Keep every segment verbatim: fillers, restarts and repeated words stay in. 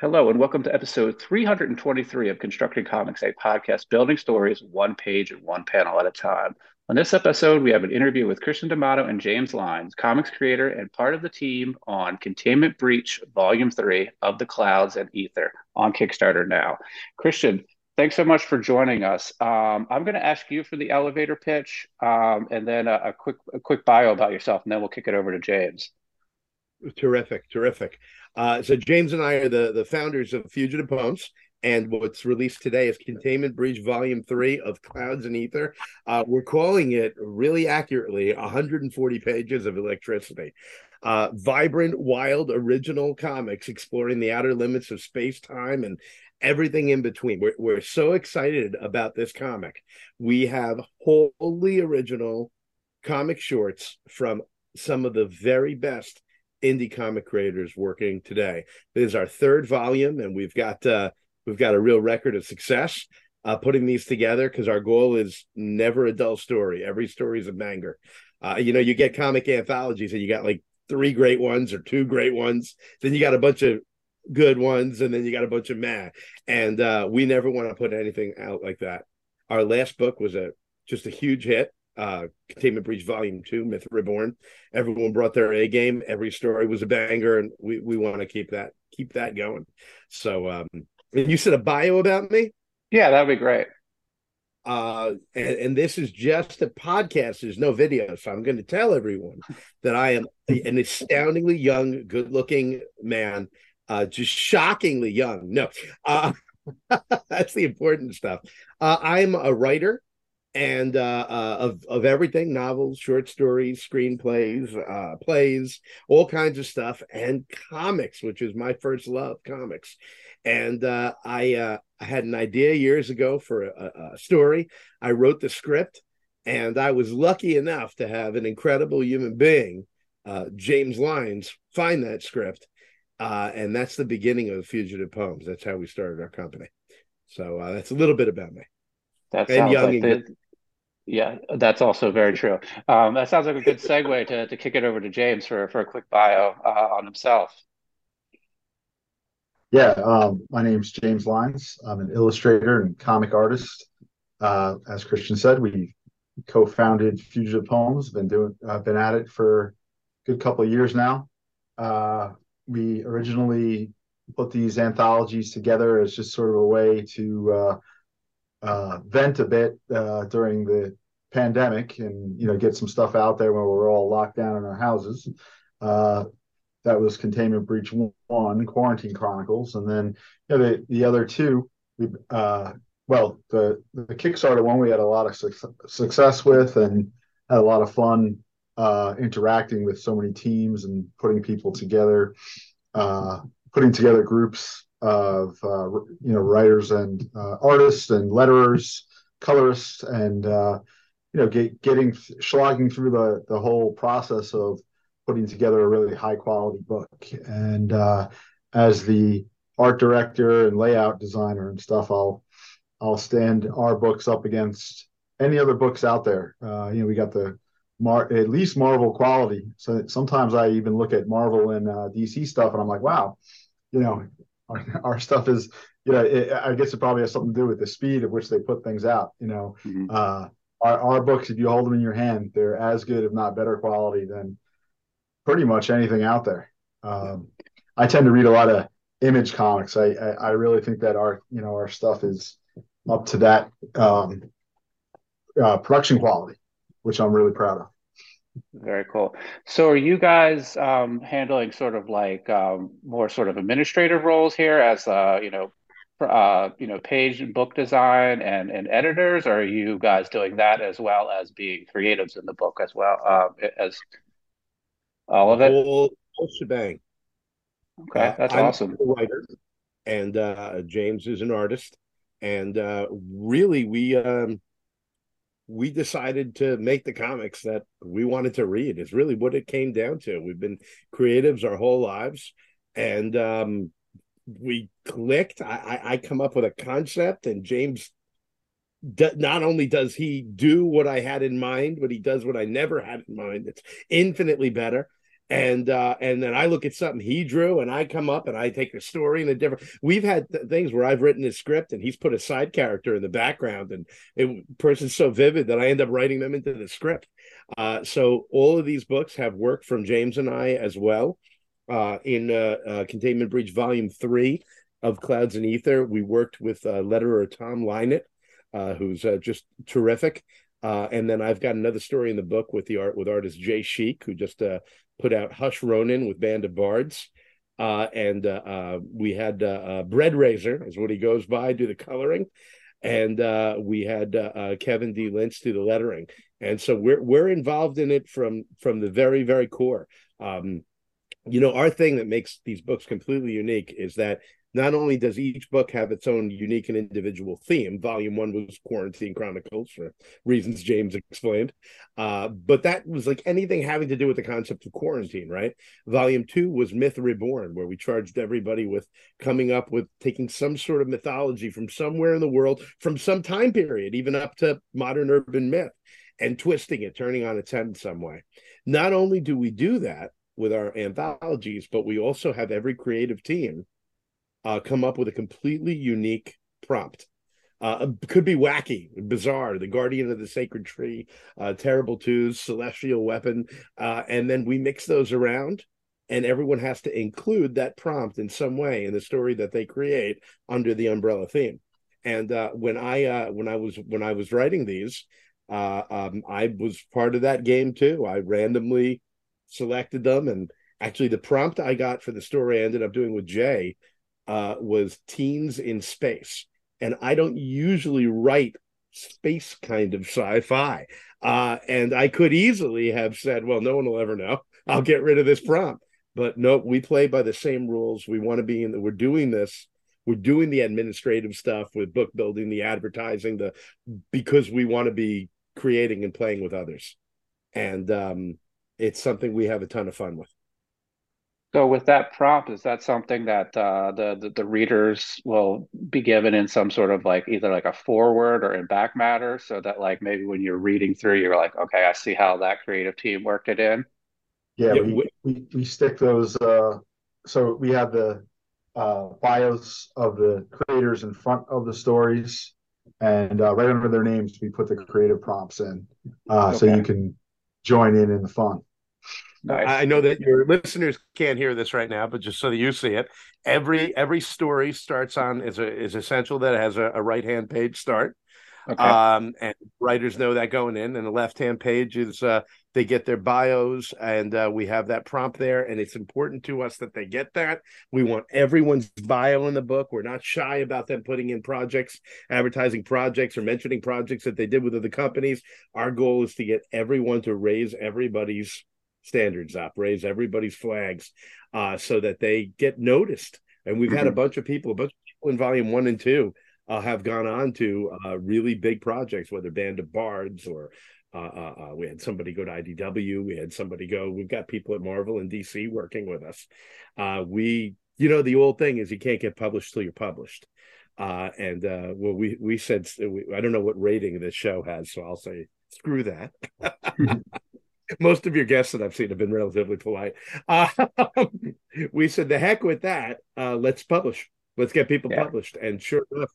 Hello, and welcome to episode three hundred twenty-three of Constructing Comics, a podcast building stories one page and one panel at a time. On this episode, we have an interview with Christian D'Amato and James Lyons, comics creator and part of the team on Containment Breach, Volume three of The Clouds and Ether on Kickstarter now. Christian, thanks so much for joining us. Um, I'm going to ask you for the elevator pitch um, and then a, a, quick, a quick bio about yourself, and then we'll kick it over to James. Terrific, terrific. Uh, so James and I are the, the founders of Fugitive Poems. And what's released today is Containment Breach Volume three of Clouds and Ether. Uh, we're calling it, really accurately, one hundred forty pages of electricity. Uh, vibrant, wild, original comics exploring the outer limits of space, time, and everything in between. We're, we're so excited about this comic. We have wholly original comic shorts from some of the very best indie comic creators working today. This is our third volume, and we've got... Uh, We've got a real record of success uh, putting these together, because our goal is never a dull story. Every story is a banger. Uh, you know, you get comic anthologies and you got like three great ones or two great ones. Then you got a bunch of good ones, and then you got a bunch of meh. And uh, we never want to put anything out like that. Our last book was a just a huge hit. Uh, Containment Breach Volume two, Myth Reborn. Everyone brought their A game. Every story was a banger, and we, we want to keep that keep that going. So. Um, You said a bio about me? Yeah, that'd be great. Uh, and, and this is just a podcast. There's no video. So I'm going to tell everyone that I am an astoundingly young, good-looking man, uh, just shockingly young. No, uh, that's the important stuff. Uh, I'm a writer and uh, uh, of, of everything, novels, short stories, screenplays, uh, plays, all kinds of stuff, and comics, which is my first love, comics. And uh, I, uh, I had an idea years ago for a, a story. I wrote the script, and I was lucky enough to have an incredible human being, uh, James Lyons, find that script. Uh, and that's the beginning of Fugitive Poems. That's how we started our company. So uh, that's a little bit about me. That sounds like the, yeah, that's also very true. Um, that sounds like a good segue to, to kick it over to James for, for a quick bio uh, on himself. Yeah, um, my name's James Lines. I'm an illustrator and comic artist. Uh, as Christian said, we co-founded Fugitive Poems. Been doing, I've uh, been at it for a good couple of years now. Uh, we originally put these anthologies together as just sort of a way to uh, uh, vent a bit uh, during the pandemic, and you know, get some stuff out there when we're all locked down in our houses. Uh, That was Containment Breach one, Quarantine Chronicles. And then you know, the, the other two, we uh, well, the, the Kickstarter one we had a lot of su- success with, and had a lot of fun uh, interacting with so many teams and putting people together, uh, putting together groups of uh, you know, writers and uh, artists and letterers, colorists, and uh, you know, get, getting slogging through the, the whole process of putting together a really high quality book. And uh, as the art director and layout designer and stuff, I'll I'll stand our books up against any other books out there. Uh, you know, we got the Mar- at least Marvel quality. So sometimes I even look at Marvel and uh, D C stuff, and I'm like, wow, you know, our, our stuff is, you know, it, I guess it probably has something to do with the speed at which they put things out. You know, mm-hmm. uh, our, our books, if you hold them in your hand, they're as good, if not better quality than pretty much anything out there. Um, I tend to read a lot of Image comics. I, I I really think that our you know our stuff is up to that um, uh, production quality, which I'm really proud of. Very cool. So are you guys um, handling sort of like um, more sort of administrative roles here as uh, you know uh, you know page and book design and and editors? Or are you guys doing that as well as being creatives in the book as well uh, as all of it? Whole, whole shebang. Okay, that's uh, I'm awesome. A writer, and uh, James is an artist, and uh, really, we um, we decided to make the comics that we wanted to read. It's really what it came down to. We've been creatives our whole lives, and um, we clicked. I, I, I come up with a concept, and James. Not only does he do what I had in mind, but he does what I never had in mind. It's infinitely better. And uh, and then I look at something he drew, and I come up and I take a story and a different. We've had th- things where I've written a script and he's put a side character in the background, and it person's so vivid that I end up writing them into the script. Uh, so all of these books have work from James and I as well. Uh, in uh, uh, Containment Breach Volume Three of Clouds and Ether, we worked with uh, letterer Tom Linett, uh, who's uh, just terrific. Uh, and then I've got another story in the book with the art with artist Jay Sheik, who just uh, put out Hush Ronin with Band of Bards. Uh, and uh, uh, we had uh, uh, Bread Razor, is what he goes by, do the coloring. And uh, we had uh, uh, Kevin D. Lynch do the lettering. And so we're we're involved in it from, from the very, very core. Um, you know, our thing that makes these books completely unique is that not only does each book have its own unique and individual theme. Volume one was Quarantine Chronicles, for reasons James explained. Uh, but that was like anything having to do with the concept of quarantine, right? Volume two was Myth Reborn, where we charged everybody with coming up with taking some sort of mythology from somewhere in the world, from some time period, even up to modern urban myth, and twisting it, turning on its head in some way. Not only do we do that with our anthologies, but we also have every creative team Uh, come up with a completely unique prompt. Uh, could be wacky, bizarre, the Guardian of the Sacred Tree, uh, Terrible Twos, Celestial Weapon. Uh, and then we mix those around, and everyone has to include that prompt in some way in the story that they create under the umbrella theme. And uh, when I uh, when I was when I was writing these, uh, um, I was part of that game too. I randomly selected them, and actually the prompt I got for the story I ended up doing with Jay Uh, was teens in space. And I don't usually write space kind of sci-fi. Uh, and I could easily have said, well, no one will ever know. I'll get rid of this prompt. But no, we play by the same rules. We want to be in the, we're doing this. We're doing the administrative stuff with book building, the advertising, the because we want to be creating and playing with others. And um, it's something we have a ton of fun with. So with that prompt, is that something that uh, the, the the readers will be given in some sort of like either like a foreword or in back matter, so that like maybe when you're reading through, you're like, okay, I see how that creative team worked it in. Yeah, yeah we, we, we we stick those. Uh, so we have the uh, bios of the creators in front of the stories, and uh, right under their names, we put the creative prompts in, uh, okay. So you can join in in the fun. Nice. I know that your listeners can't hear this right now, but just so that you see it, every every story starts on is a, is essential that it has a, a right hand page start, okay. um, and writers know that going in. And the left hand page is uh, they get their bios, and uh, we have that prompt there. And it's important to us that they get that. We want everyone's bio in the book. We're not shy about them putting in projects, advertising projects, or mentioning projects that they did with other companies. Our goal is to get everyone to raise everybody's standards up, raise everybody's flags, uh, so that they get noticed. And we've mm-hmm. had a bunch of people, a bunch of people in volume one and two uh, have gone on to uh, really big projects, whether Band of Bards or uh, uh, uh, we had somebody go to I D W, we had somebody go, we've got people at Marvel and D C working with us. Uh, we, you know, the old thing is you can't get published till you're published. Uh, and uh, well, we, we said, we, I don't know what rating this show has, so I'll say, screw that. Most of your guests that I've seen have been relatively polite. Uh, we said, the heck with that. Uh, let's publish. Let's get people yeah. published. And sure enough,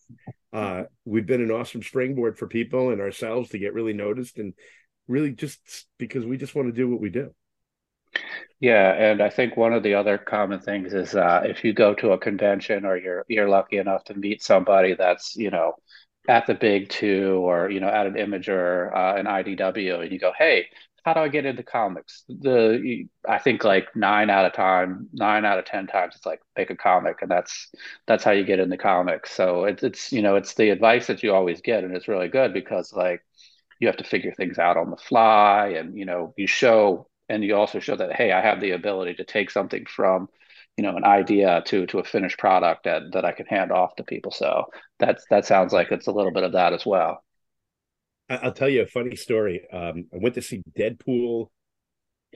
uh, we've been an awesome springboard for people and ourselves to get really noticed, and really just because we just want to do what we do. Yeah, and I think one of the other common things is uh, if you go to a convention or you're you're lucky enough to meet somebody that's, you know, at the big two or, you know, at an Image or uh, an I D W, and you go, hey, how do I get into comics? The I think like nine out of time, nine out of ten times, it's like make a comic, and that's that's how you get into comics. So it's it's you know it's the advice that you always get, and it's really good because like you have to figure things out on the fly, and you know you show and you also show that hey, I have the ability to take something from you know an idea to to a finished product that that I can hand off to people. So that's that sounds like it's a little bit of that as well. I'll tell you a funny story. Um, I went to see Deadpool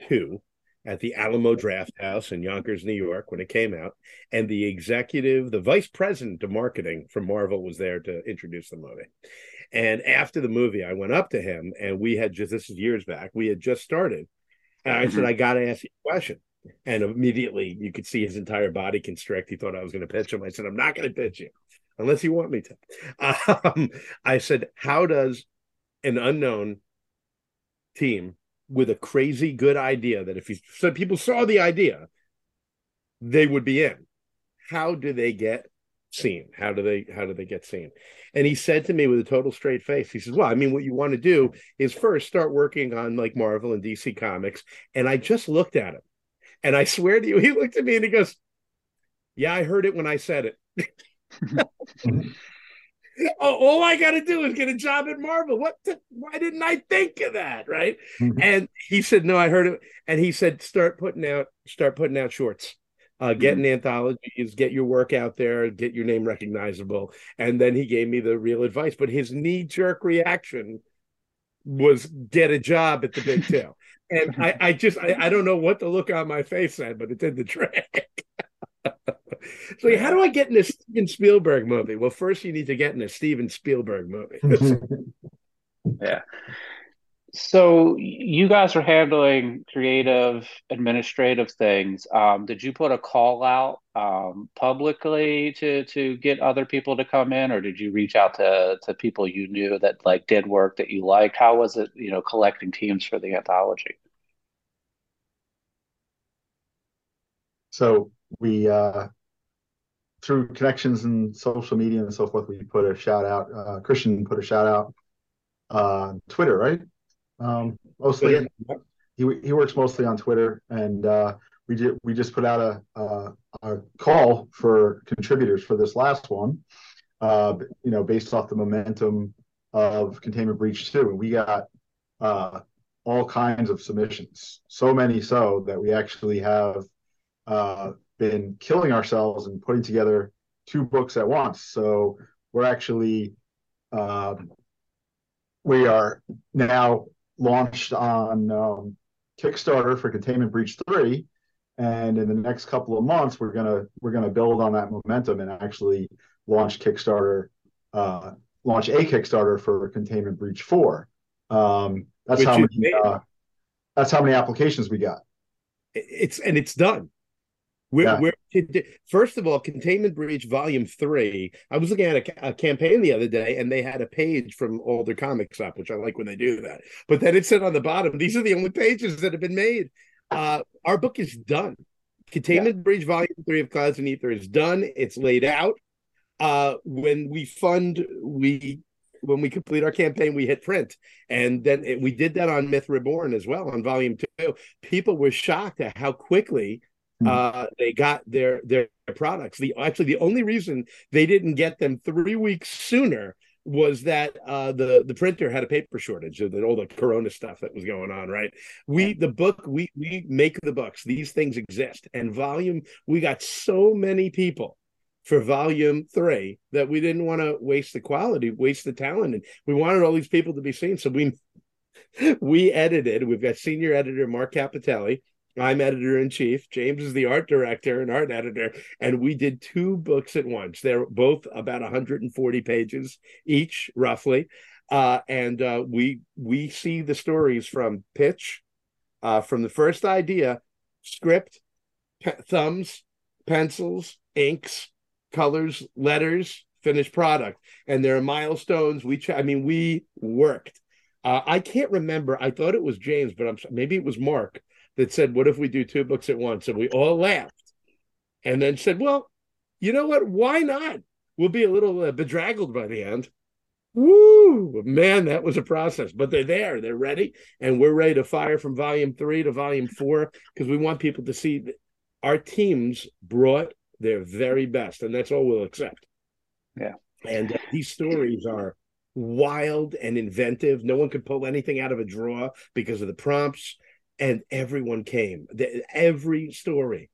two at the Alamo Draft House in Yonkers, New York, when it came out. And the executive, the vice president of marketing from Marvel was there to introduce the movie. And after the movie, I went up to him, and we had just, this is years back, we had just started. And I said, I got to ask you a question. And immediately you could see his entire body constrict. He thought I was going to pitch him. I said, I'm not going to pitch you unless you want me to. Um, I said, how does an unknown team with a crazy good idea that if you said people saw the idea, they would be in, how do they get seen? How do they, how do they get seen? And he said to me with a total straight face, he says, well, I mean, what you want to do is first start working on like Marvel and D C comics. And I just looked at him and I swear to you, he looked at me and he goes, yeah, I heard it when I said it. All I got to do is get a job at Marvel. What? The, why didn't I think of that? Right. Mm-hmm. And he said, no, I heard it. And he said, start putting out, start putting out shorts, uh, get mm-hmm. in anthologies, get your work out there, get your name recognizable. And then he gave me the real advice, but his knee jerk reaction was get a job at the big two. And I, I just, I, I don't know what the look on my face said, but it did the trick. So how do I get in a Steven Spielberg movie? Well, first you need to get in a Steven Spielberg movie. Yeah. So you guys are handling creative, administrative things. Um, did you put a call out um, publicly to to get other people to come in, or did you reach out to to people you knew that like did work that you liked? How was it, you know, collecting teams for the anthology? So we uh, through connections and social media and so forth, we put a shout out. Uh, Christian put a shout out on uh, Twitter, right? Um, mostly, yeah. he he works mostly on Twitter, and uh, we did, we just put out a, a a call for contributors for this last one. Uh, you know, based off the momentum of Containment Breach two, and we got uh, all kinds of submissions. So many so that we actually have. Uh, been killing ourselves and putting together two books at once. So we're actually, um, we are now launched on um, Kickstarter for Containment Breach three, and in the next couple of months, we're gonna we're gonna build on that momentum and actually launch Kickstarter, uh, launch a Kickstarter for Containment Breach four. Um, that's how many, uh, that's how many applications we got. It's and it's done. We're, yeah. we're, first of all, Containment Breach Volume three, I was looking at a, a campaign the other day, and they had a page from all their comics up, which I like when they do that. But then it said on the bottom, these are the only pages that have been made. Uh, our book is done. Containment yeah. Breach Volume three of Clouds and Ether is done. It's laid out. Uh, when we fund, we... when we complete our campaign, we hit print. And then it, we did that on Myth Reborn as well, on Volume two. People were shocked at how quickly... Uh, they got their their products. The actually the only reason they didn't get them three weeks sooner was that uh, the the printer had a paper shortage of the, all the Corona stuff that was going on. Right? We the book we we make the books. These things exist. And volume we got so many people for volume three that we didn't want to waste the quality, waste the talent, and we wanted all these people to be seen. So we we edited. We've got senior editor Mark Capitelli. I'm editor-in-chief. James is the art director and art editor. And we did two books at once. They're both about one hundred forty pages each, roughly. Uh, and uh, we we see the stories from pitch, uh, from the first idea, script, pe- thumbs, pencils, inks, colors, letters, finished product. And there are milestones. We ch- I mean, we worked. Uh, I can't remember. I thought it was James, but I'm maybe it was Mark. That said, what if we do two books at once? And we all laughed and then said, well, you know what? Why not? We'll be a little uh, bedraggled by the end. Woo! Man, that was a process. But they're there. They're ready. And we're ready to fire from volume three to volume four because we want people to see that our teams brought their very best. And that's all we'll accept. Yeah. And uh, these stories are wild and inventive. No one could pull anything out of a drawer because of the prompts. And everyone came, the, every story.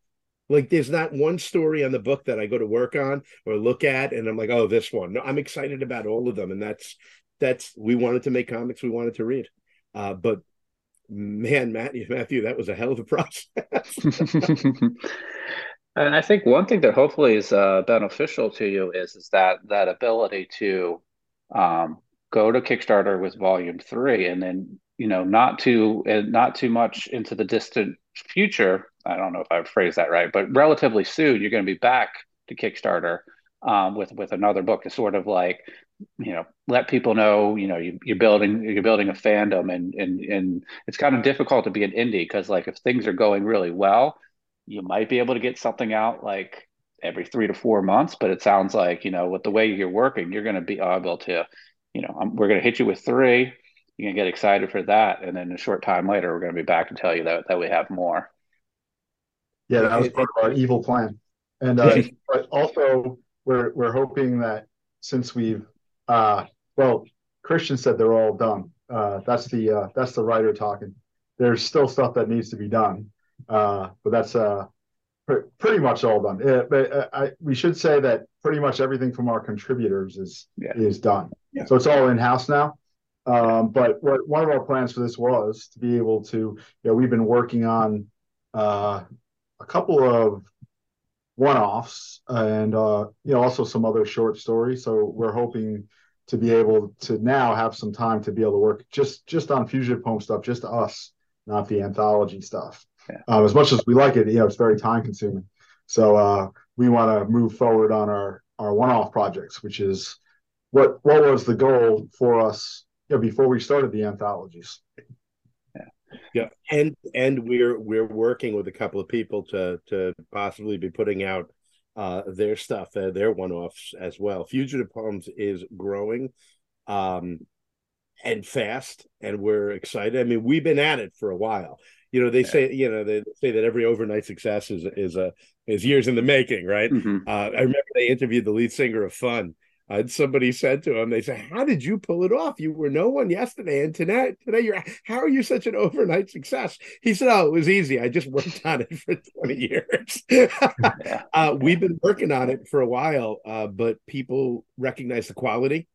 Like there's not one story on the book that I go to work on or look at and I'm like, oh, this one. No, I'm excited about all of them. And that's, that's, we wanted to make comics we wanted to read. Uh, but man, Matthew, Matthew, that was a hell of a process. And I think one thing that hopefully is uh, beneficial to you is, is that, that ability to um, go to Kickstarter with volume three and then you know, not too uh, not too much into the distant future. I don't know if I phrased that right, but relatively soon you're going to be back to Kickstarter um, with with another book to sort of like, you know, let people know, you know, you, you're building you're building a fandom, and and and it's kind of difficult to be an indie because like if things are going really well, you might be able to get something out like every three to four months. But it sounds like, you know, with the way you're working, you're going to be able to, you know, I'm, we're going to hit you with three. You're going to get excited for that. And then a short time later, we're going to be back to tell you that, that we have more. Yeah, that was part of our evil plan. And uh, but also, we're we're hoping that since we've, uh, well, Christian said they're all done. Uh, that's the uh, that's the writer talking. There's still stuff that needs to be done, uh, but that's uh, pr- pretty much all done. It, but uh, I, we should say that pretty much everything from our contributors is yeah. is done. Yeah. So it's all in house now. Um, but what, one of our plans for this was to be able to, you know, we've been working on uh, a couple of one-offs and, uh, you know, also some other short stories. So we're hoping to be able to now have some time to be able to work just, just on Fugitive Poem stuff, just us, not the anthology stuff. Yeah. Um, as much as we like it, you know, it's very time-consuming. So uh, we want to move forward on our, our one-off projects, which is what what was the goal for us, you know, before we started the anthologies. Yeah, and and we're we're working with a couple of people to to possibly be putting out uh, their stuff, uh, their one-offs as well. Fugitive Poems is growing, um, and fast, and we're excited. I mean, we've been at it for a while. You know, they yeah. say you know they say that every overnight success is is a is years in the making, right? Mm-hmm. Uh, I remember they interviewed the lead singer of Fun. And somebody said to him, they said, how did you pull it off? You were no one yesterday, and tonight, today you're, how are you such an overnight success? He said, oh, it was easy. I just worked on it for twenty years. yeah. uh, we've been working on it for a while, uh, but people recognize the quality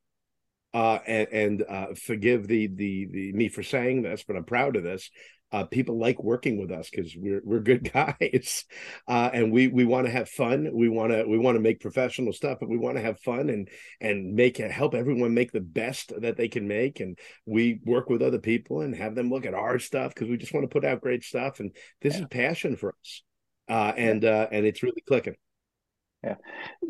uh, and, and uh, forgive the, the the me for saying this, but I'm proud of this. Uh, people like working with us because we're we're good guys, uh, and we, we want to have fun. We want to we want to make professional stuff, but we want to have fun and and make help everyone make the best that they can make. And we work with other people and have them look at our stuff because we just want to put out great stuff. And this yeah. is passion for us, uh, and uh, and it's really clicking. Yeah.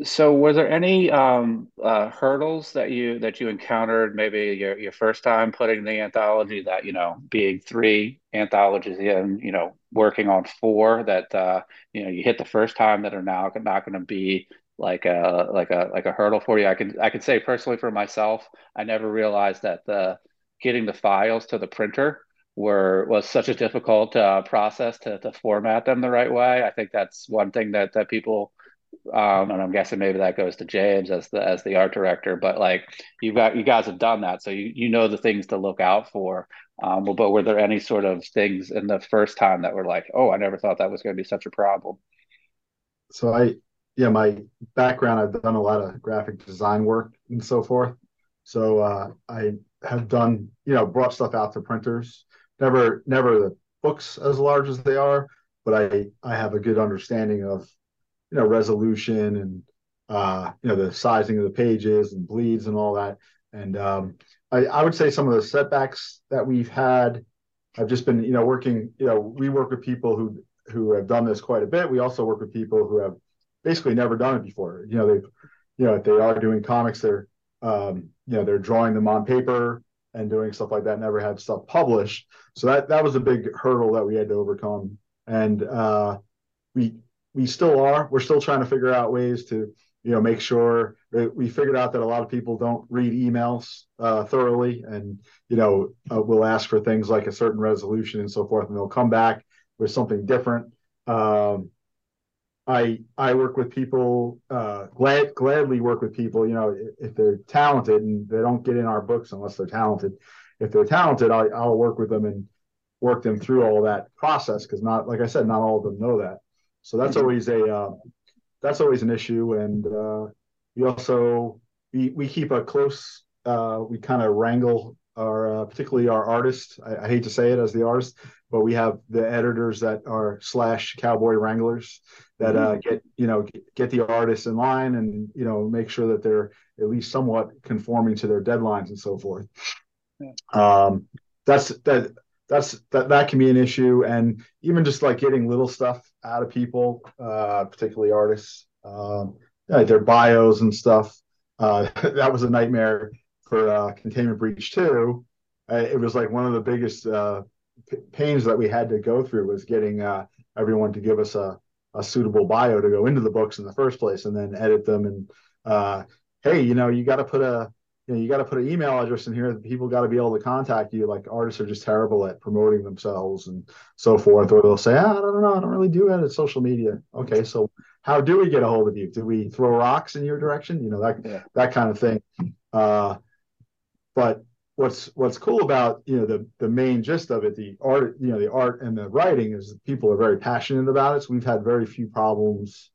So, were there any um, uh, hurdles that you that you encountered maybe your, your first time putting the anthology, that, you know, being three anthologies in, you know, working on four that uh, you know, you hit the first time that are now not going to be like a like a like a hurdle for you? I can I can say personally for myself, I never realized that the getting the files to the printer were was such a difficult uh, process to to format them the right way. I think that's one thing that that people. Um, and I'm guessing maybe that goes to James as the as the art director, but like you've got you guys have done that, so you, you know the things to look out for. Um, but were there any sort of things in the first time that were like, oh, I never thought that was going to be such a problem? So I, yeah, my background, I've done a lot of graphic design work and so forth. So uh, I have done, you know, brought stuff out to printers. Never, never the books as large as they are, but I I have a good understanding of, you know, resolution and, uh, you know, the sizing of the pages and bleeds and all that. And um, I, I would say some of the setbacks that we've had, I've just been, you know, working, you know, we work with people who, who have done this quite a bit. We also work with people who have basically never done it before. You know, they've, you know, if they are doing comics, they're, um, you know, they're drawing them on paper and doing stuff like that, never had stuff published. So that, that was a big hurdle that we had to overcome. And uh, we, We still are. We're still trying to figure out ways to, you know, make sure that we figured out that a lot of people don't read emails uh, thoroughly, and, you know, uh, we'll ask for things like a certain resolution and so forth, and they'll come back with something different. Um, I I work with people, uh, glad gladly work with people, you know, if, if they're talented, and they don't get in our books unless they're talented. If they're talented, I, I'll work with them and work them through all that process because not, like I said, not all of them know that. So that's always a uh, that's always an issue, and uh, we also we we keep a close uh, we kind of wrangle our uh, particularly our artists. I, I hate to say it as the artist, but we have the editors that are slash cowboy wranglers that uh, get you know get, get the artists in line and you know make sure that they're at least somewhat conforming to their deadlines and so forth. Um, that's that that's that that can be an issue, and even just like getting little stuff out of people, uh, particularly artists, um, like their bios and stuff. Uh, that was a nightmare for uh, Containment Breach two. Uh, it was like one of the biggest uh, p- pains that we had to go through was getting uh, everyone to give us a, a suitable bio to go into the books in the first place, and then edit them. And uh, hey, you know, you got to put a you know you got to put an email address in here. People got to be able to contact you. Like artists are just terrible at promoting themselves and so forth. Or they'll say, ah, I don't know, I don't really do it at social media. Okay, so how do we get a hold of you? Do we throw rocks in your direction? You know, that yeah. that kind of thing. Uh, but what's what's cool about, you know, the the main gist of it, the art, you know, the art and the writing, is that people are very passionate about it. So we've had very few problems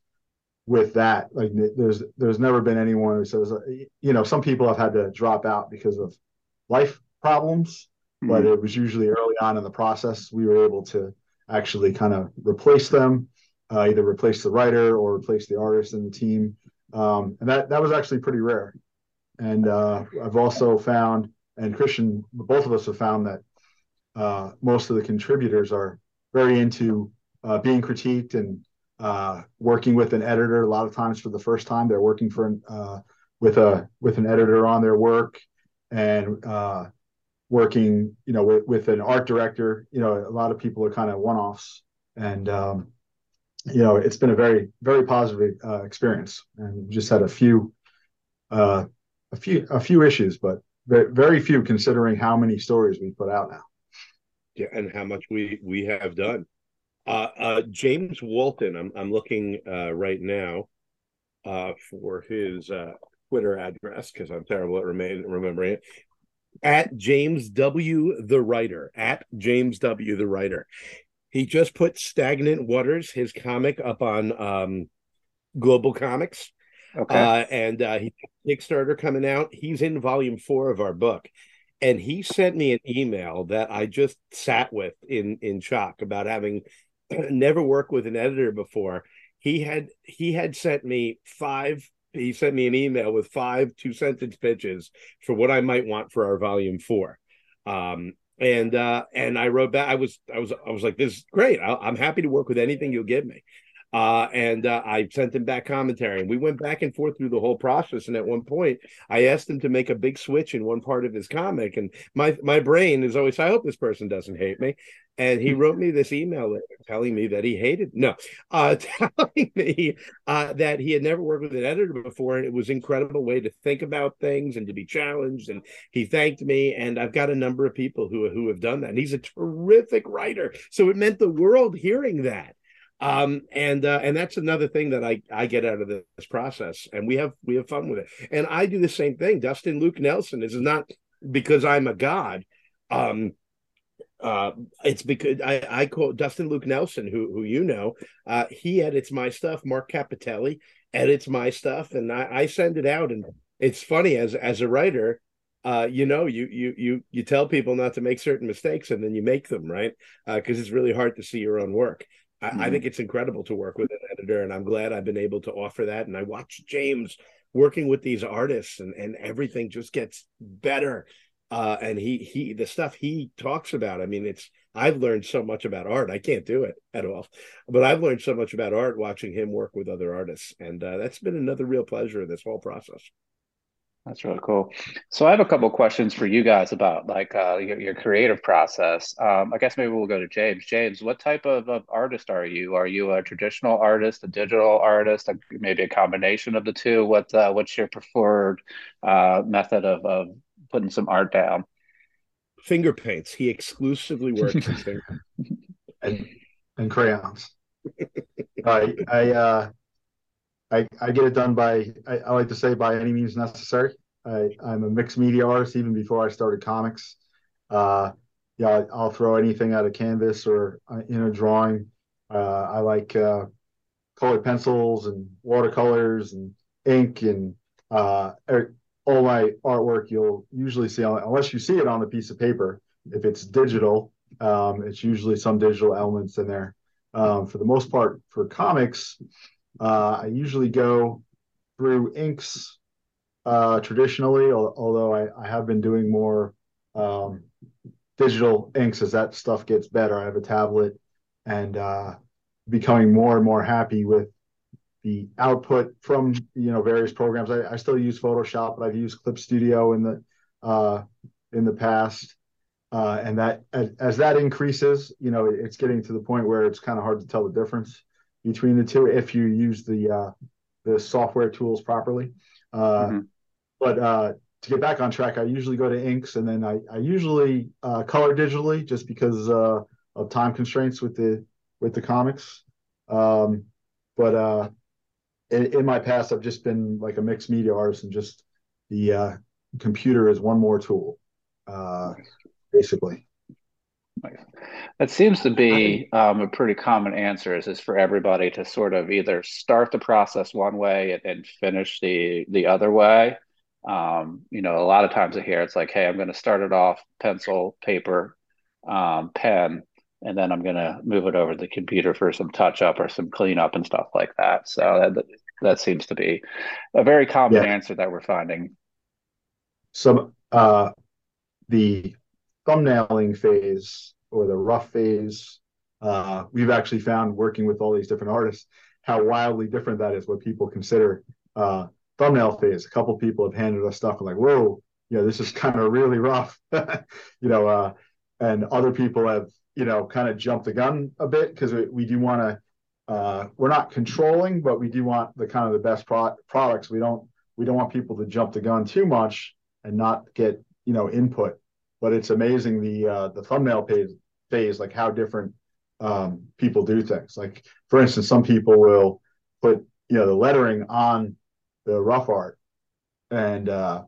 with that. Like there's there's never been anyone who says, you know, some people have had to drop out because of life problems, mm-hmm. but it was usually early on in the process we were able to actually kind of replace them. Uh, either replace the writer or replace the artist in the team. Um, and that, that was actually pretty rare. And uh, I've also found, and Christian, both of us have found that uh, most of the contributors are very into uh, being critiqued and uh, working with an editor. A lot of times for the first time, they're working for an, uh, with a with an editor on their work, and uh, working, you know, with, with an art director. You know, a lot of people are kind of one-offs, and um, you know, it's been a very, very positive uh, experience, and we just had a few, uh, a few, a few issues, but very, very few considering how many stories we put out now. Yeah, and how much we we have done. Uh, uh, James Walton, I'm I'm looking uh, right now uh, for his uh, Twitter address because I'm terrible at remain, remembering it. At James W. The Writer. At James W. The Writer. He just put Stagnant Waters, his comic, up on um, Global Comics. Okay. Uh, and uh, he Kickstarter coming out. He's in volume four of our book. And he sent me an email that I just sat with in, in shock about having never worked with an editor before. He had he had sent me five. He sent me an email with five two sentence pitches for what I might want for our volume four. Um And uh, and I wrote back. I was I was I was like, this is great. I, I'm happy to work with anything you'll give me. Uh, and uh, I sent him back commentary, and we went back and forth through the whole process. And at one point, I asked him to make a big switch in one part of his comic. And my my brain is always, I hope this person doesn't hate me. And he wrote me this email later telling me that he hated no, uh, telling me uh, that he had never worked with an editor before, and it was an incredible way to think about things and to be challenged. And he thanked me, and I've got a number of people who who have done that. And he's a terrific writer, so it meant the world hearing that. Um, and uh, and that's another thing that I I get out of this process, and we have we have fun with it. And I do the same thing. Dustin Luke Nelson. This is not because I'm a god. Um, Uh, it's because I, I call Dustin Luke Nelson, who who you know, uh, he edits my stuff. Mark Capitelli edits my stuff, and I, I send it out. And it's funny as as a writer, uh, you know, you you you you tell people not to make certain mistakes, and then you make them, right? Because uh, it's really hard to see your own work. I, mm-hmm. I think it's incredible to work with an editor, and I'm glad I've been able to offer that. And I watch James working with these artists, and and everything just gets better. Uh, and he, he, the stuff he talks about, I mean, it's, I've learned so much about art. I can't do it at all, but I've learned so much about art watching him work with other artists. And uh, that's been another real pleasure in this whole process. That's really cool. So I have a couple of questions for you guys about like uh, your, your creative process. Um, I guess maybe we'll go to James. James, what type of, of artist are you? Are you a traditional artist, a digital artist, a, maybe a combination of the two? What, uh, what's your preferred uh, method of, of putting some art down? Finger paints. He exclusively works with finger and, and crayons. I I, uh, I I get it done by I, I like to say by any means necessary. I, I'm a mixed media artist even before I started comics. Uh, yeah, I'll throw anything at a canvas or uh, in a drawing. Uh, I like uh, colored pencils and watercolors and ink and uh. Er, all my artwork you'll usually see, on, unless you see it on a piece of paper. If it's digital, um, it's usually some digital elements in there. Um, for the most part, for comics, uh, I usually go through inks uh, traditionally, al- although I, I have been doing more um, digital inks as that stuff gets better. I have a tablet and uh, becoming more and more happy with the output from, you know, various programs. I, I still use Photoshop, but I've used Clip Studio in the uh, in the past. Uh, and that as, as that increases, you know, it's getting to the point where it's kind of hard to tell the difference between the two if you use the uh, the software tools properly. Uh, mm-hmm. But uh, to get back on track, I usually go to inks, and then I, I usually uh, color digitally just because uh, of time constraints with the with the comics. Um, but uh, in, in my past, I've just been like a mixed media artist, and just the uh, computer is one more tool, uh, basically. That seems to be um, a pretty common answer, is, is for everybody to sort of either start the process one way and, and finish the the other way. Um, you know, a lot of times I hear it's like, hey, I'm going to start it off pencil, paper, um, pen, and then I'm going to move it over to the computer for some touch up or some cleanup and stuff like that. So that, that seems to be a very common yeah. answer that we're finding. So uh, the thumbnailing phase or the rough phase, uh, we've actually found working with all these different artists, how wildly different that is, what people consider uh, thumbnail phase. A couple people have handed us stuff and like, whoa, you know, this is kind of really rough, you know, uh, and other people have, you know, kind of jumped the gun a bit, because we, we do want to, uh, we're not controlling, but we do want the kind of the best pro- products. We don't, we don't want people to jump the gun too much and not get, you know, input. But it's amazing the uh, the thumbnail phase, phase, like how different um, people do things. Like, for instance, some people will put, you know, the lettering on the rough art, and uh,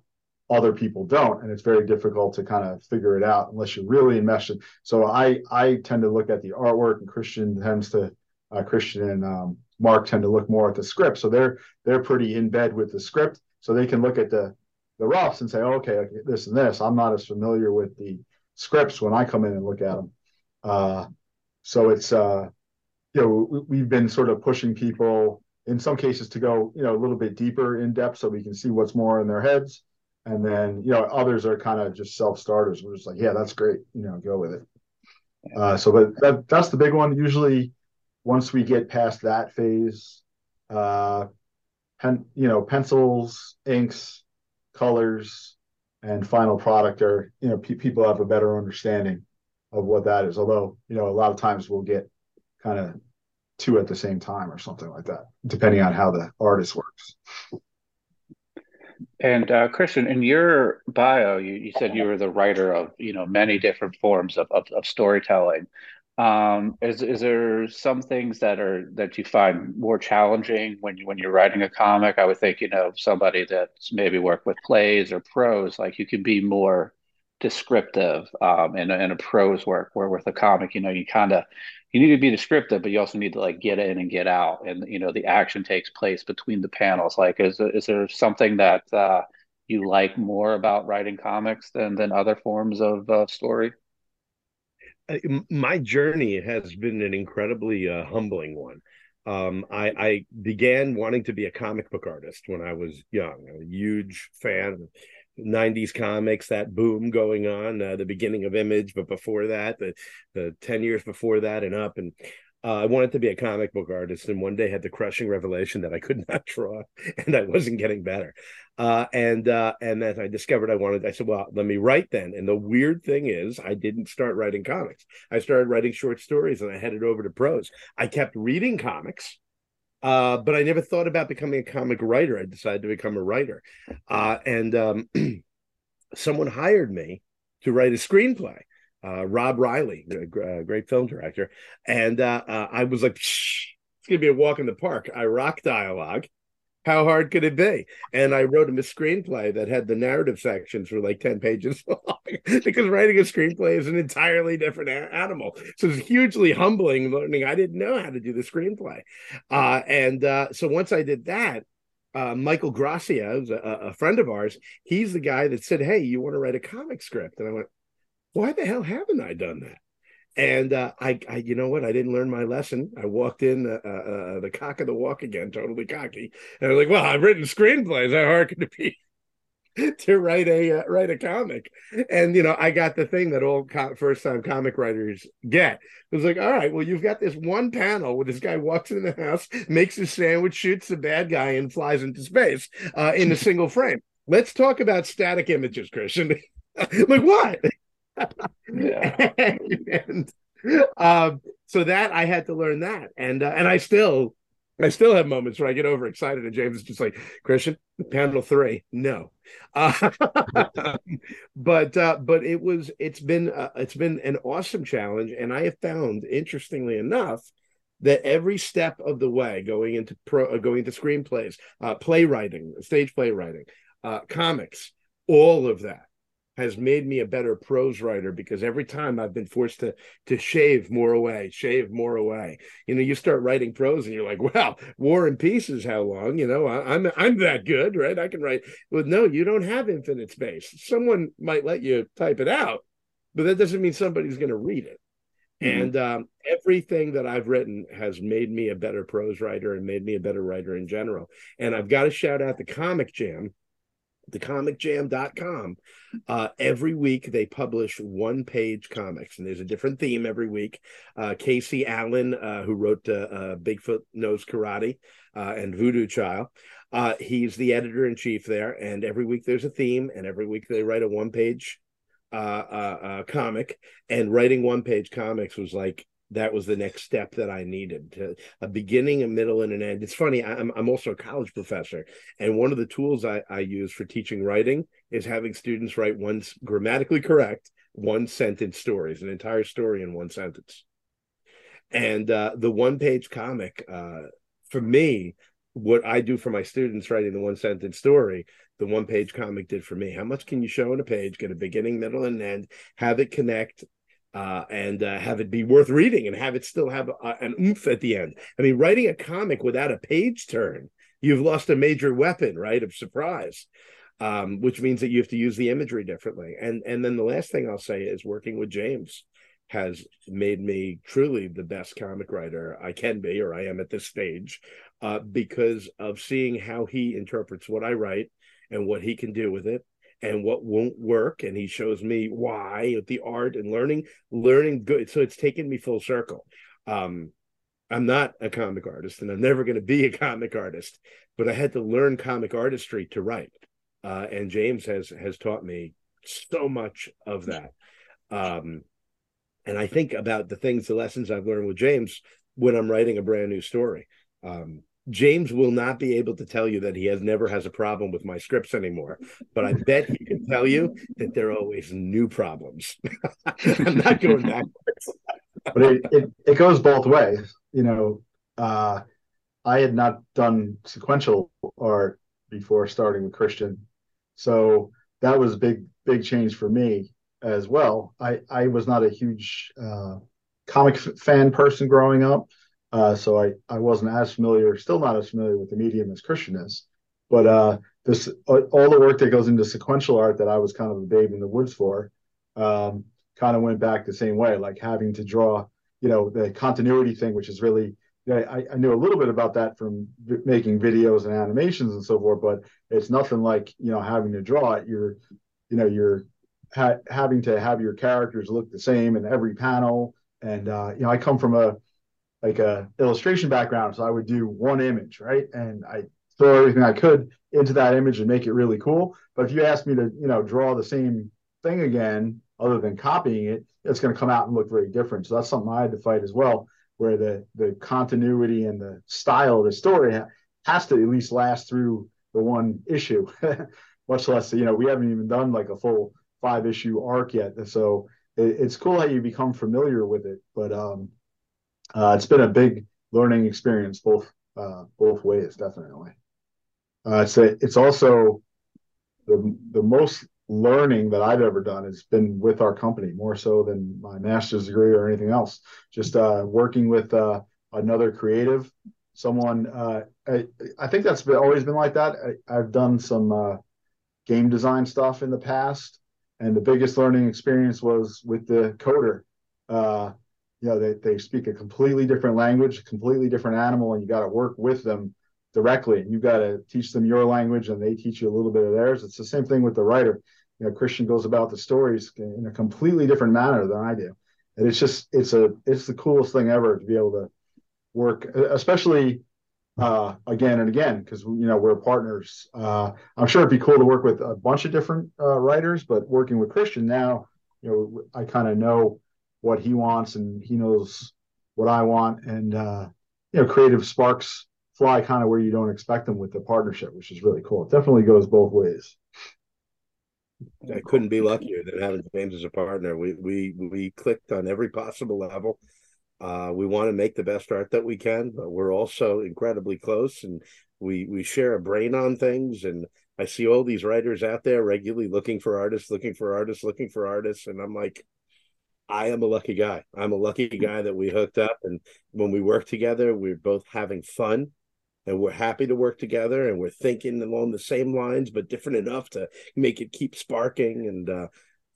other people don't. And it's very difficult to kind of figure it out unless you're really enmeshed in. So I, I tend to look at the artwork, and Christian tends to uh, Christian and um, Mark tend to look more at the script. So they're they're pretty in bed with the script, so they can look at the the roughs and say, oh, okay, okay, this and this. I'm not as familiar with the scripts when I come in and look at them. Uh, so it's, uh, you know, we, we've been sort of pushing people in some cases to go, you know, a little bit deeper in depth so we can see what's more in their heads. And then, you know, others are kind of just self-starters. We're just like, yeah, that's great. You know, go with it. Uh, so but that, that's the big one. Usually once we get past that phase, uh, pen, you know, pencils, inks, colors, and final product are, you know, pe- people have a better understanding of what that is. Although, you know, a lot of times we'll get kind of two at the same time or something like that, depending on how the artist works. And uh, Christian, in your bio, you, you said you were the writer of, you know, many different forms of, of, of storytelling. Um, is is there some things that are that you find more challenging when you, when you're writing a comic? I would think, you know, somebody that's maybe worked with plays or prose, like you can be more descriptive um, in, in a prose work, where with a comic, you know, you kind of, you need to be descriptive, but you also need to like get in and get out, and, you know, the action takes place between the panels. Like, is is there something that uh, you like more about writing comics than than other forms of uh, story? My journey has been an incredibly uh, humbling one. Um, I, I began wanting to be a comic book artist when I was young. I'm a huge fan of nineties comics, that boom going on, uh, the beginning of Image, but before that, the, the ten years before that and up. And uh, I wanted to be a comic book artist, and one day had the crushing revelation that I could not draw and I wasn't getting better. Uh, and uh, and as I discovered I wanted, I said, well, let me write then. And the weird thing is, I didn't start writing comics. I started writing short stories, and I headed over to prose. I kept reading comics, uh, but I never thought about becoming a comic writer. I decided to become a writer. Uh, and um, someone hired me to write a screenplay. Uh, Rob Riley, a uh, great film director. And uh, uh, I was like, psh, it's going to be a walk in the park. I rock dialogue. How hard could it be? And I wrote him a screenplay that had the narrative sections for like ten pages long, because writing a screenplay is an entirely different a- animal. So it's hugely humbling learning I didn't know how to do the screenplay. Uh, and uh, so once I did that, Uh, Michael Gracia, who's a, a friend of ours, he's the guy that said, hey, you want to write a comic script? And I went, why the hell haven't I done that? And uh, I, I, you know what? I didn't learn my lesson. I walked in uh, uh, the cock of the walk again, totally cocky. And I was like, well, I've written screenplays. How hard could it be? to write a uh, write a comic. And, you know, I got the thing that all co- first time comic writers get. It was like, all right, well, you've got this one panel where this guy walks in the house, makes his sandwich, shoots the bad guy, and flies into space uh, in a single frame. Let's talk about static images, Christian. Like, what? Yeah. and, and uh, so that I had to learn that, and uh, and I still. I still have moments where I get overexcited and James is just like, Christian, panel three, no. Uh, but uh, but it was it's been uh, it's been an awesome challenge, and I have found, interestingly enough, that every step of the way, going into pro, uh, going into screenplays, uh, playwriting, stage playwriting, uh, comics, all of that has made me a better prose writer, because every time I've been forced to to shave more away, shave more away. You know, you start writing prose and you're like, "Wow, War and Peace is how long?" You know, I, I'm I'm that good, right? I can write. Well, no, you don't have infinite space. Someone might let you type it out, but that doesn't mean somebody's going to read it. Mm-hmm. And um, everything that I've written has made me a better prose writer and made me a better writer in general. And I've got to shout out the Comic Jam. the comic jam dot com uh every week they publish one page comics, and there's a different theme every week. uh Casey Allen, uh who wrote uh, uh Bigfoot Knows Karate uh and Voodoo Child, uh he's the editor-in-chief there, and every week there's a theme, and every week they write a one-page uh uh, uh comic. And writing one-page comics was like, that was the next step that I needed, to a beginning, a middle, and an end. It's funny. I'm I'm also a college professor, and one of the tools I, I use for teaching writing is having students write one grammatically correct, one sentence stories, an entire story in one sentence. And uh, the one page comic, uh, for me, what I do for my students writing the one sentence story, the one page comic did for me. How much can you show in a page? Get a beginning, middle, and end. Have it connect. Uh, and uh, have it be worth reading, and have it still have a, an oomph at the end. I mean, writing a comic without a page turn, you've lost a major weapon, right, of surprise, um, which means that you have to use the imagery differently. And and then the last thing I'll say is working with James has made me truly the best comic writer I can be, or I am at this stage, uh, because of seeing how he interprets what I write and what he can do with it. And what won't work, and he shows me why with the art and learning, learning good. So it's taken me full circle. Um, I'm not a comic artist, and I'm never going to be a comic artist, but I had to learn comic artistry to write, uh, and James has has taught me so much of that. Um, and I think about the things, the lessons I've learned with James when I'm writing a brand new story. Um, James will not be able to tell you that he has never has a problem with my scripts anymore, but I bet he can tell you that there are always new problems. I'm not going backwards. But it, it, it goes both ways. You know, uh, I had not done sequential art before starting with Christian. So that was a big, big change for me as well. I, I was not a huge uh, comic f- fan person growing up. Uh, so I, I wasn't as familiar, still not as familiar with the medium as Christian is. But uh, this all the work that goes into sequential art that I was kind of a babe in the woods for, um, kind of went back the same way, like having to draw, you know, the continuity thing, which is really, you know, I, I knew a little bit about that from v- making videos and animations and so forth, but it's nothing like, you know, having to draw it. You're, you know, you're ha- having to have your characters look the same in every panel. And, uh, you know, I come from a, like a illustration background. So I would do one image, right? And I throw everything I could into that image and make it really cool. But if you ask me to, you know, draw the same thing again, other than copying it, it's going to come out and look very different. So that's something I had to fight as well, where the, the continuity and the style of the story ha- has to at least last through the one issue, much less, you know, we haven't even done like a full five issue arc yet. So it, it's cool how you become familiar with it, but, um, Uh, it's been a big learning experience, both uh, both ways, definitely. Uh, it's a, it's also the the most learning that I've ever done has been with our company, more so than my master's degree or anything else. Just uh, working with uh, another creative, someone. Uh, I, I think that's been, always been like that. I, I've done some uh, game design stuff in the past, and the biggest learning experience was with the coder. Uh, You know, they, they speak a completely different language, completely different animal, and you got to work with them directly. You got to teach them your language, and they teach you a little bit of theirs. It's the same thing with the writer. You know, Christian goes about the stories in a completely different manner than I do, and it's just it's a it's the coolest thing ever to be able to work, especially uh, again and again, because you know we're partners. Uh, I'm sure it'd be cool to work with a bunch of different uh, writers, but working with Christian now, you know, I kind of know what he wants, and he knows what I want, and uh, you know, creative sparks fly kind of where you don't expect them with the partnership, which is really cool. It definitely goes both ways. I couldn't be luckier than having James as a partner. We we we clicked on every possible level. Uh, we want to make the best art that we can, but we're also incredibly close, and we we share a brain on things. And I see all these writers out there regularly looking for artists, looking for artists, looking for artists, and I'm like, I am a lucky guy. I'm a lucky guy that we hooked up, and when we work together, we're both having fun. And we're happy to work together, and we're thinking along the same lines, but different enough to make it keep sparking. And uh,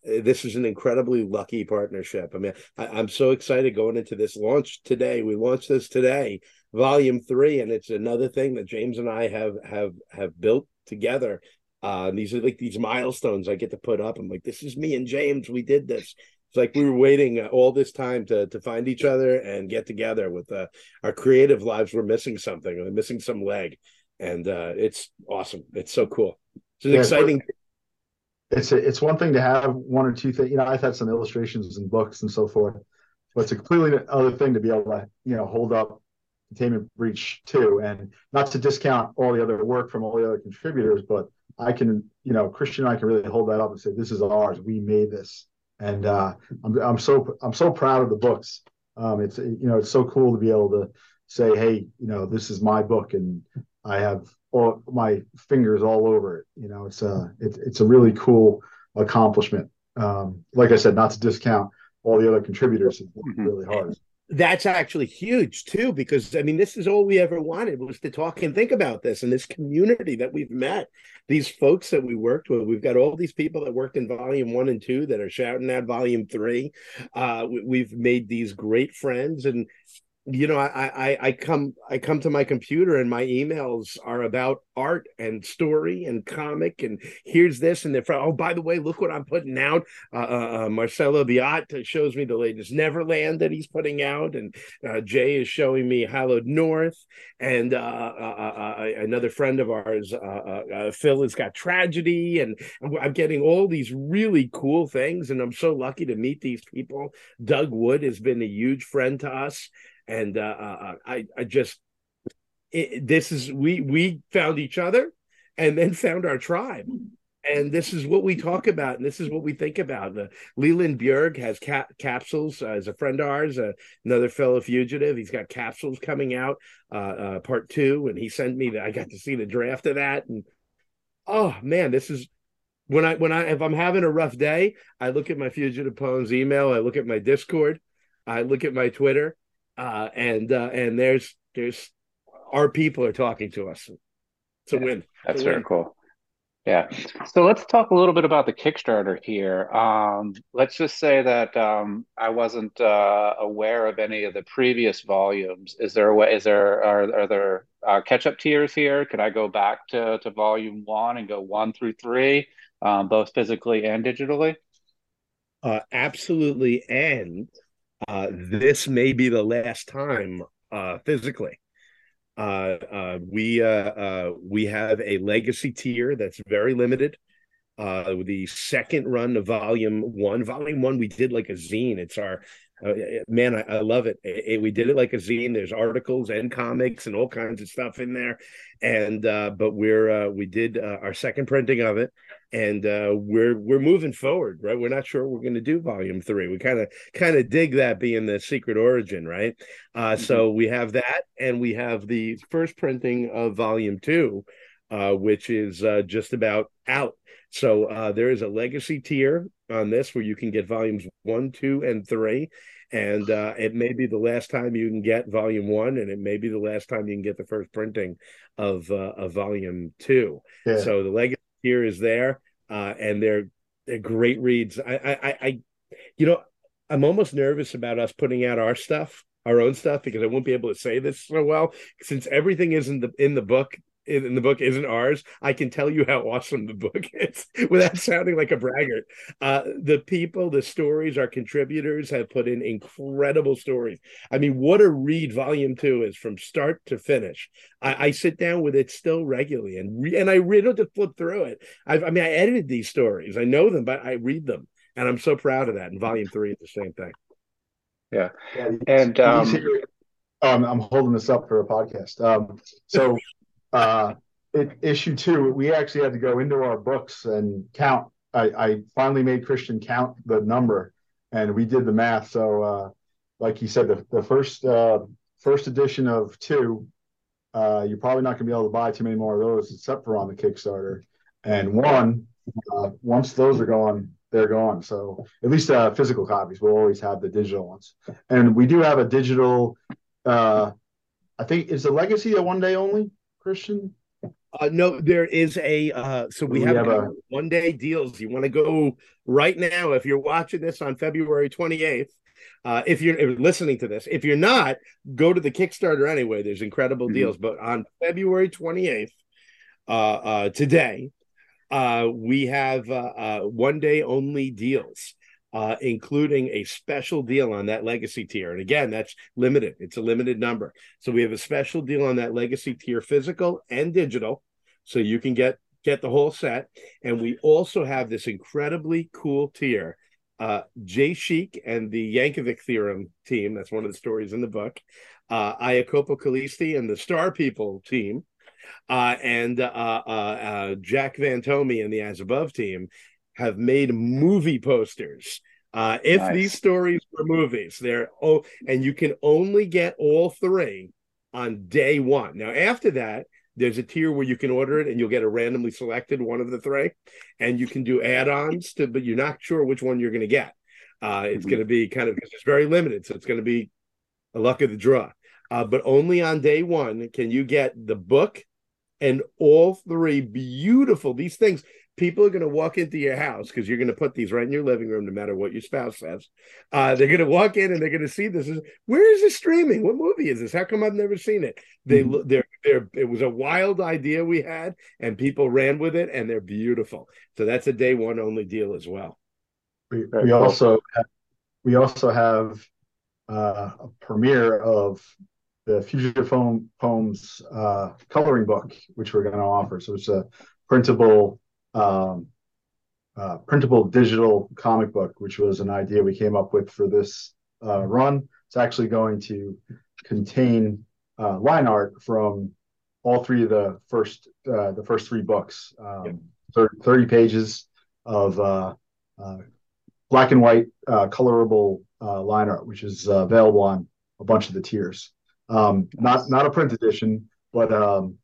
this is an incredibly lucky partnership. I mean, I, I'm so excited going into this launch today. We launched this today, Volume Three, and it's another thing that James and I have have have built together. Uh, these are like these milestones I get to put up. I'm like, this is me and James. We did this. It's like we were waiting all this time to to find each other and get together. With uh, our creative lives, we're missing something. We're missing some leg, and uh, it's awesome. It's so cool. It's an yeah, exciting. It's a, it's one thing to have one or two things. You know, I've had some illustrations and books and so forth, but it's a completely other thing to be able to, you know, hold up Containment Breach too, and not to discount all the other work from all the other contributors, but I can, you know, Christian and I can really hold that up and say, this is ours. We made this. And uh, I'm, I'm so I'm so proud of the books. Um, it's you know it's so cool to be able to say, hey, you know, this is my book, and I have all my fingers all over it. You know, it's a it's it's a really cool accomplishment. Um, like I said, not to discount all the other contributors who worked really hard. That's actually huge too, because I mean, this is all we ever wanted, was to talk and think about this, and this community that we've met, these folks that we worked with. We've got all these people that worked in volume one and two that are shouting out volume three. Uh, we, we've made these great friends, and you know, I, I I come I come to my computer and my emails are about art and story and comic, and here's this, and they're from, oh, by the way, look what I'm putting out. Uh, uh, Marcelo Biot shows me the latest Neverland that he's putting out, and uh, Jay is showing me Hallowed North, and uh, uh, uh, another friend of ours, uh, uh, Phil, has got Tragedy, and I'm getting all these really cool things, and I'm so lucky to meet these people. Doug Wood has been a huge friend to us. And uh, uh, I, I just, it, this is, we we found each other and then found our tribe. And this is what we talk about, and this is what we think about. Uh, Leland Bjerg has cap, Capsules uh, as a friend of ours, uh, another fellow fugitive. He's got Capsules coming out, uh, uh, part two. And he sent me that. I got to see the draft of that. And oh, man, this is, when I, when I, if I'm having a rough day, I look at my Fugitive Poems email. I look at my Discord. I look at my Twitter. Uh, and uh, and there's there's our people are talking to us. It's a yeah, win. That's a very win. Cool. Yeah. So let's talk a little bit about the Kickstarter here. Um, let's just say that um, I wasn't uh, aware of any of the previous volumes. Is there a way? Is there are, are there uh, catch up tiers here? Could I go back to to volume one and go one through three, um, both physically and digitally? Uh, absolutely, and. Uh, this may be the last time uh, physically. Uh, uh, we uh, uh, we have a legacy tier that's very limited. Uh, the second run of volume one, volume one, we did like a zine. It's our uh, man. I, I love it. It, it. We did it like a zine. There's articles and comics and all kinds of stuff in there. And uh, but we're uh, we did uh, our second printing of it. And uh, we're we're moving forward, right? We're not sure we're going to do volume three. We kind of kind of dig that being the secret origin, right? Uh, mm-hmm. So we have that, and we have the first printing of volume two, uh, which is uh, just about out. So uh, there is a legacy tier on this where you can get volumes one, two, and three. And uh, it may be the last time you can get volume one, and it may be the last time you can get the first printing of uh, of volume two. Yeah. So the legacy here is there, uh, and they're they're great reads. I, I, I, you know, I'm almost nervous about us putting out our stuff our own stuff, because I won't be able to say this so well, since everything is in the in the book. In the book isn't ours. I can tell you how awesome the book is without sounding like a braggart. Uh, the people, the stories, our contributors have put in incredible stories. I mean, what a read volume two is from start to finish. I, I sit down with it still regularly and re- and I read it to flip through it. I've, I mean, I edited these stories. I know them, but I read them. And I'm so proud of that. And volume three is the same thing. Yeah. And um, um, I'm holding this up for a podcast. Um, so... Uh, it, issue two, we actually had to go into our books and count. I, I finally made Christian count the number, and we did the math. So, uh, like he said, the, the first uh, first edition of two, uh, you're probably not going to be able to buy too many more of those, except for on the Kickstarter. And one, uh, once those are gone, they're gone. So at least uh, physical copies. We'll always have the digital ones, and we do have a digital. Uh, I think is the legacy a one day only. Christian? Uh, no, there is a, uh, so we, we have, have a one-day deals. You want to go right now, if you're watching this on February twenty-eighth, uh, if you're, if you're listening to this. If you're not, go to the Kickstarter anyway. There's incredible mm-hmm. deals. But on February twenty-eighth, uh, uh, today, uh, we have uh, uh, one-day only deals, uh, including a special deal on that legacy tier. And again, that's limited. It's a limited number. So we have a special deal on that legacy tier, physical and digital. So you can get, get the whole set. And we also have this incredibly cool tier, uh, Jay Sheik and the Yankovic Theorem team. That's one of the stories in the book. Uh, Iacopo Callisti and the Star People team, uh, and, uh, uh, uh, Jack Van Tomey and the As Above team have made movie posters. Uh, if nice. These stories were movies, they're oh, and you can only get all three on day one. Now, after that, there's a tier where you can order it and you'll get a randomly selected one of the three, and you can do add-ons to, but you're not sure which one you're going to get. Uh, it's mm-hmm. going to be kind of, it's very limited, so it's going to be a luck of the draw. Uh, but only on day one can you get the book and all three beautiful, these things. People are going to walk into your house because you're going to put these right in your living room, no matter what your spouse says. Uh, they're going to walk in and they're going to see this. Where is this streaming? What movie is this? How come I've never seen it? They, mm-hmm. they're, they're, it was a wild idea we had, and people ran with it, and they're beautiful. So that's a day one only deal as well. We, we also have, we also have uh, a premiere of the Fugitive Poems uh, coloring book, which we're going to offer. So it's a printable. Um, uh, printable digital comic book, which was an idea we came up with for this uh, run. It's actually going to contain uh, line art from all three of the first uh, the first three books. Um, yep. thirty, thirty pages of uh, uh, black and white uh, colorable uh, line art, which is uh, available on a bunch of the tiers. Um, not not a print edition, but um,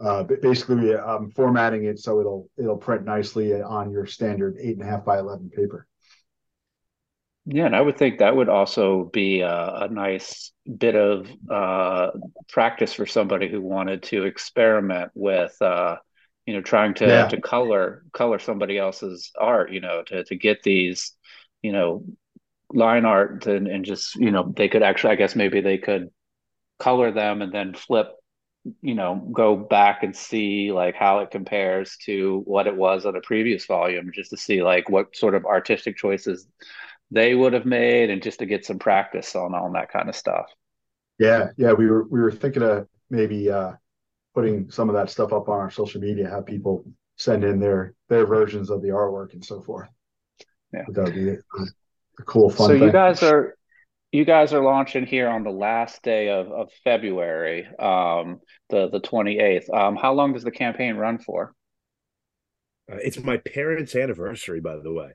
Uh, basically, I'm formatting it so it'll it'll print nicely on your standard eight and a half by eleven paper. Yeah, and I would think that would also be a, a nice bit of uh, practice for somebody who wanted to experiment with, uh, you know, trying to, yeah. to color color somebody else's art. You know, to to get these, you know, line art and and just you know they could actually, I guess maybe they could color them and then flip. You know, go back and see like how it compares to what it was on a previous volume, just to see like what sort of artistic choices they would have made, and just to get some practice on all that kind of stuff. Yeah, yeah, we were we were thinking of maybe uh, putting some of that stuff up on our social media, have people send in their their versions of the artwork and so forth. Yeah, that would be a, a cool fun. So thing. you guys are. You guys are launching here on the last day of, of February, um, the, the twenty-eighth. Um, how long does the campaign run for? Uh, it's my parents' anniversary, by the way.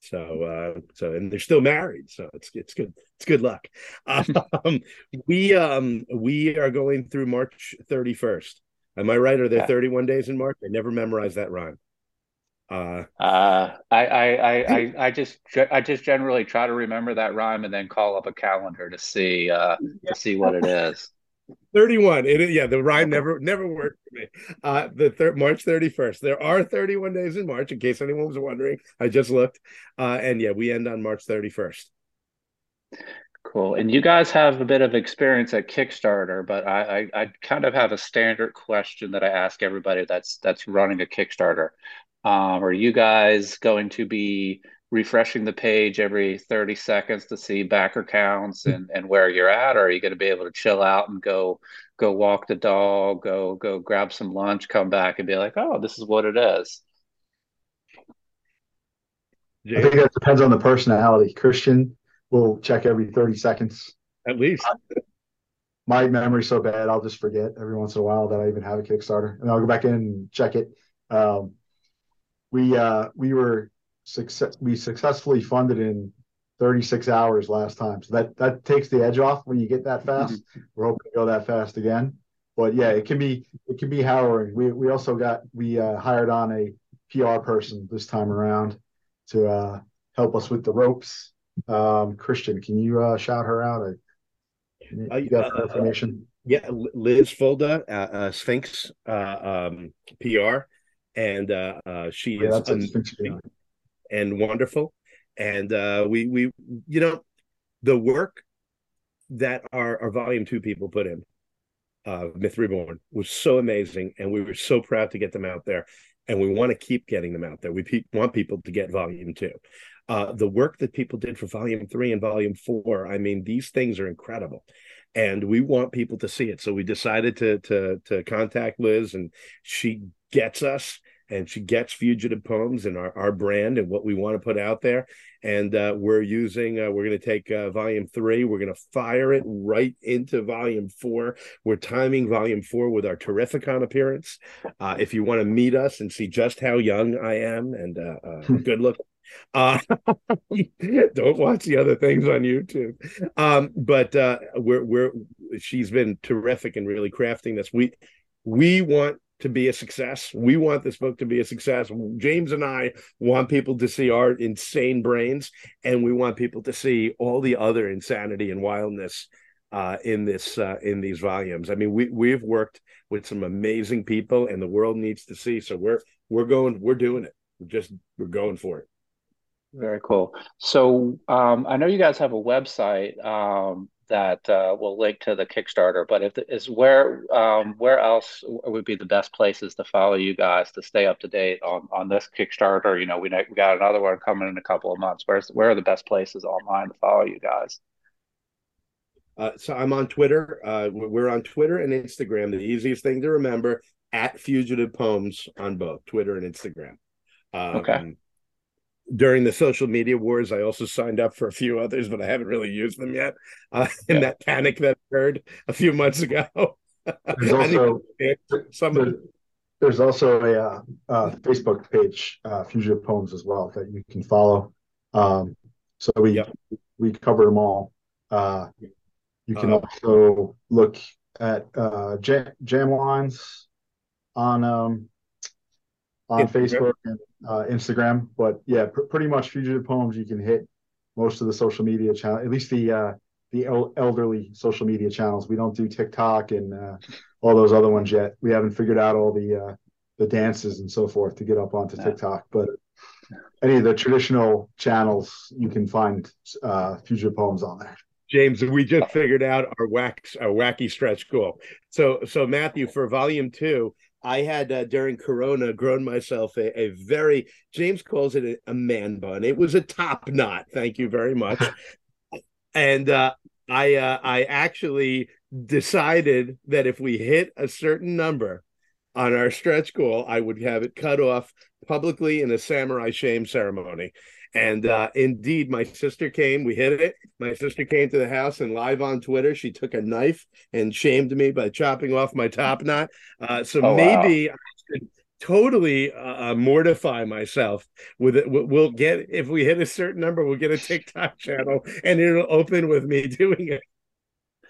So, uh, so, and they're still married. So it's, it's good. It's good luck. Um, we, um, we are going through March thirty-first. Am I right? Are there thirty-one days in March? I never memorized that rhyme. Uh, uh, I, I, I, I just, I just generally try to remember that rhyme and then call up a calendar to see, uh, yeah. to see what it is. thirty-one. It, yeah. The rhyme never, never worked for me. Uh, the thir- March thirty-first, there are thirty-one days in March, in case anyone was wondering. I just looked. Uh, and yeah, we end on March thirty-first. Cool. And you guys have a bit of experience at Kickstarter, but I, I, I kind of have a standard question that I ask everybody that's that's running a Kickstarter. Um, are you guys going to be refreshing the page every thirty seconds to see backer counts and, and where you're at? Or are you going to be able to chill out and go go walk the dog, go go grab some lunch, come back and be like, oh, this is what it is? I think that depends on the personality. Christian will check every thirty seconds. At least. My memory's so bad, I'll just forget every once in a while that I even have a Kickstarter. And I'll go back in and check it. Um, we uh, we were success we successfully funded in thirty-six hours last time. So that, that takes the edge off when you get that fast. Mm-hmm. We're hoping to go that fast again. But yeah, it can be it can be harrowing. We we also got we uh, hired on a P R person this time around to uh, help us with the ropes. Um, Christian, can you uh, shout her out? I, you got her uh, information? Yeah, Liz Fulda, uh, uh, Sphinx uh, um, P R, and uh, uh, she yeah, is amazing and wonderful. And uh, we, we, you know, the work that our, our Volume Two people put in, uh, Myth Reborn, was so amazing, and we were so proud to get them out there. And we want to keep getting them out there. We pe- want people to get Volume Two. Uh, the work that people did for Volume Three and Volume Four, I mean, these things are incredible, and we want people to see it. So we decided to to, to contact Liz, and she gets us, and she gets Fugitive Poems and our, our brand and what we want to put out there. And uh, we're using, uh, we're going to take uh, Volume Three, we're going to fire it right into Volume Four. We're timing Volume Four with our Terrificon appearance. Uh, if you want to meet us and see just how young I am and uh, uh, good looking, uh, don't watch the other things on YouTube. Um, but uh, we're we're she's been terrific in really crafting this. We we want to be a success. We want this book to be a success. James and I want people to see our insane brains, and we want people to see all the other insanity and wildness uh, in this uh, in these volumes. I mean, we we've worked with some amazing people, and the world needs to see. So we're we're going, we're doing it. We're just we're going for it. Very cool. So um, I know you guys have a website um, that uh, will link to the Kickstarter, but if is where um, where else would be the best places to follow you guys to stay up to date on, on this Kickstarter? You know, we, we got another one coming in a couple of months. Where's where are the best places online to follow you guys? Uh, so I'm on Twitter. Uh, we're on Twitter and Instagram. The easiest thing to remember, at Fugitive Poems on both Twitter and Instagram. Um, okay. During the social media wars, I also signed up for a few others, but I haven't really used them yet. Uh, in yeah. that panic that occurred a few months ago, there's also somebody. There's also a uh, uh, Facebook page, uh, Fugitive Poems, as well that you can follow. Um, so we yep. we cover them all. Uh, you can uh, also look at uh, Jam, Jam Lines on um, on Instagram. Facebook and Uh, Instagram, but yeah, pr- pretty much Fugitive Poems. You can hit most of the social media channel, at least the uh, the el- elderly social media channels. We don't do TikTok and uh, all those other ones yet. We haven't figured out all the uh, the dances and so forth to get up onto yeah. TikTok. But any of the traditional channels, you can find uh, Fugitive Poems on there. James, we just figured out our wax our wacky stretch goal. So so Matthew, for Volume Two, I had, uh, during Corona, grown myself a, a very, James calls it a, a man bun. It was a top knot. Thank you very much. and uh, I uh, I actually decided that if we hit a certain number on our stretch goal, I would have it cut off publicly in a samurai shame ceremony. And uh, indeed, my sister came, we hit it. My sister came to the house, and live on Twitter, she took a knife and shamed me by chopping off my top knot. Uh, so oh, maybe wow. I should totally uh, mortify myself with it. We'll get, if we hit a certain number, we'll get a TikTok channel, and it'll open with me doing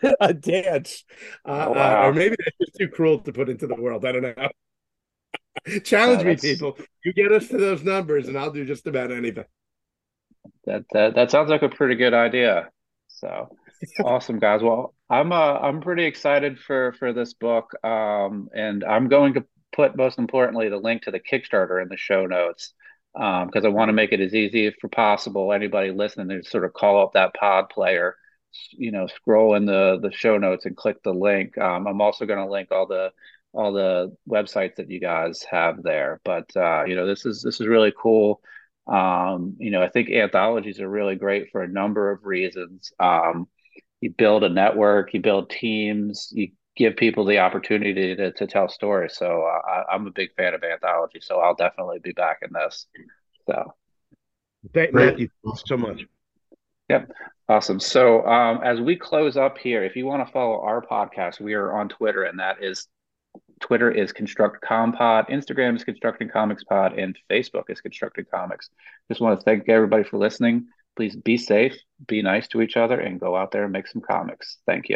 a, a dance. Uh, oh, wow. uh, or maybe that's just too cruel to put into the world. I don't know. Challenge that's... me, people. You get us to those numbers, and I'll do just about anything. That, that that sounds like a pretty good idea. So awesome, guys. Well, I'm uh, I'm pretty excited for for this book, um, and I'm going to put, most importantly, the link to the Kickstarter in the show notes, because um, I want to make it as easy as possible. Anybody listening to sort of call up that pod player you know, scroll in the, the show notes and click the link. Um, I'm also going to link all the all the websites that you guys have there. But, uh, you know, this is this is really cool. Um, you know, I think anthologies are really great for a number of reasons. Um, you build a network, you build teams, you give people the opportunity to, to tell stories. So uh, I, I'm a big fan of anthology, so I'll definitely be back in this. So thank you so much. Yep. Awesome. So um, as we close up here, if you want to follow our podcast, we are on Twitter, and that is Twitter is Construct Compod, Instagram is Constructing Comics Pod, and Facebook is Constructing Comics. Just want to thank everybody for listening. Please be safe, be nice to each other, and go out there and make some comics. Thank you.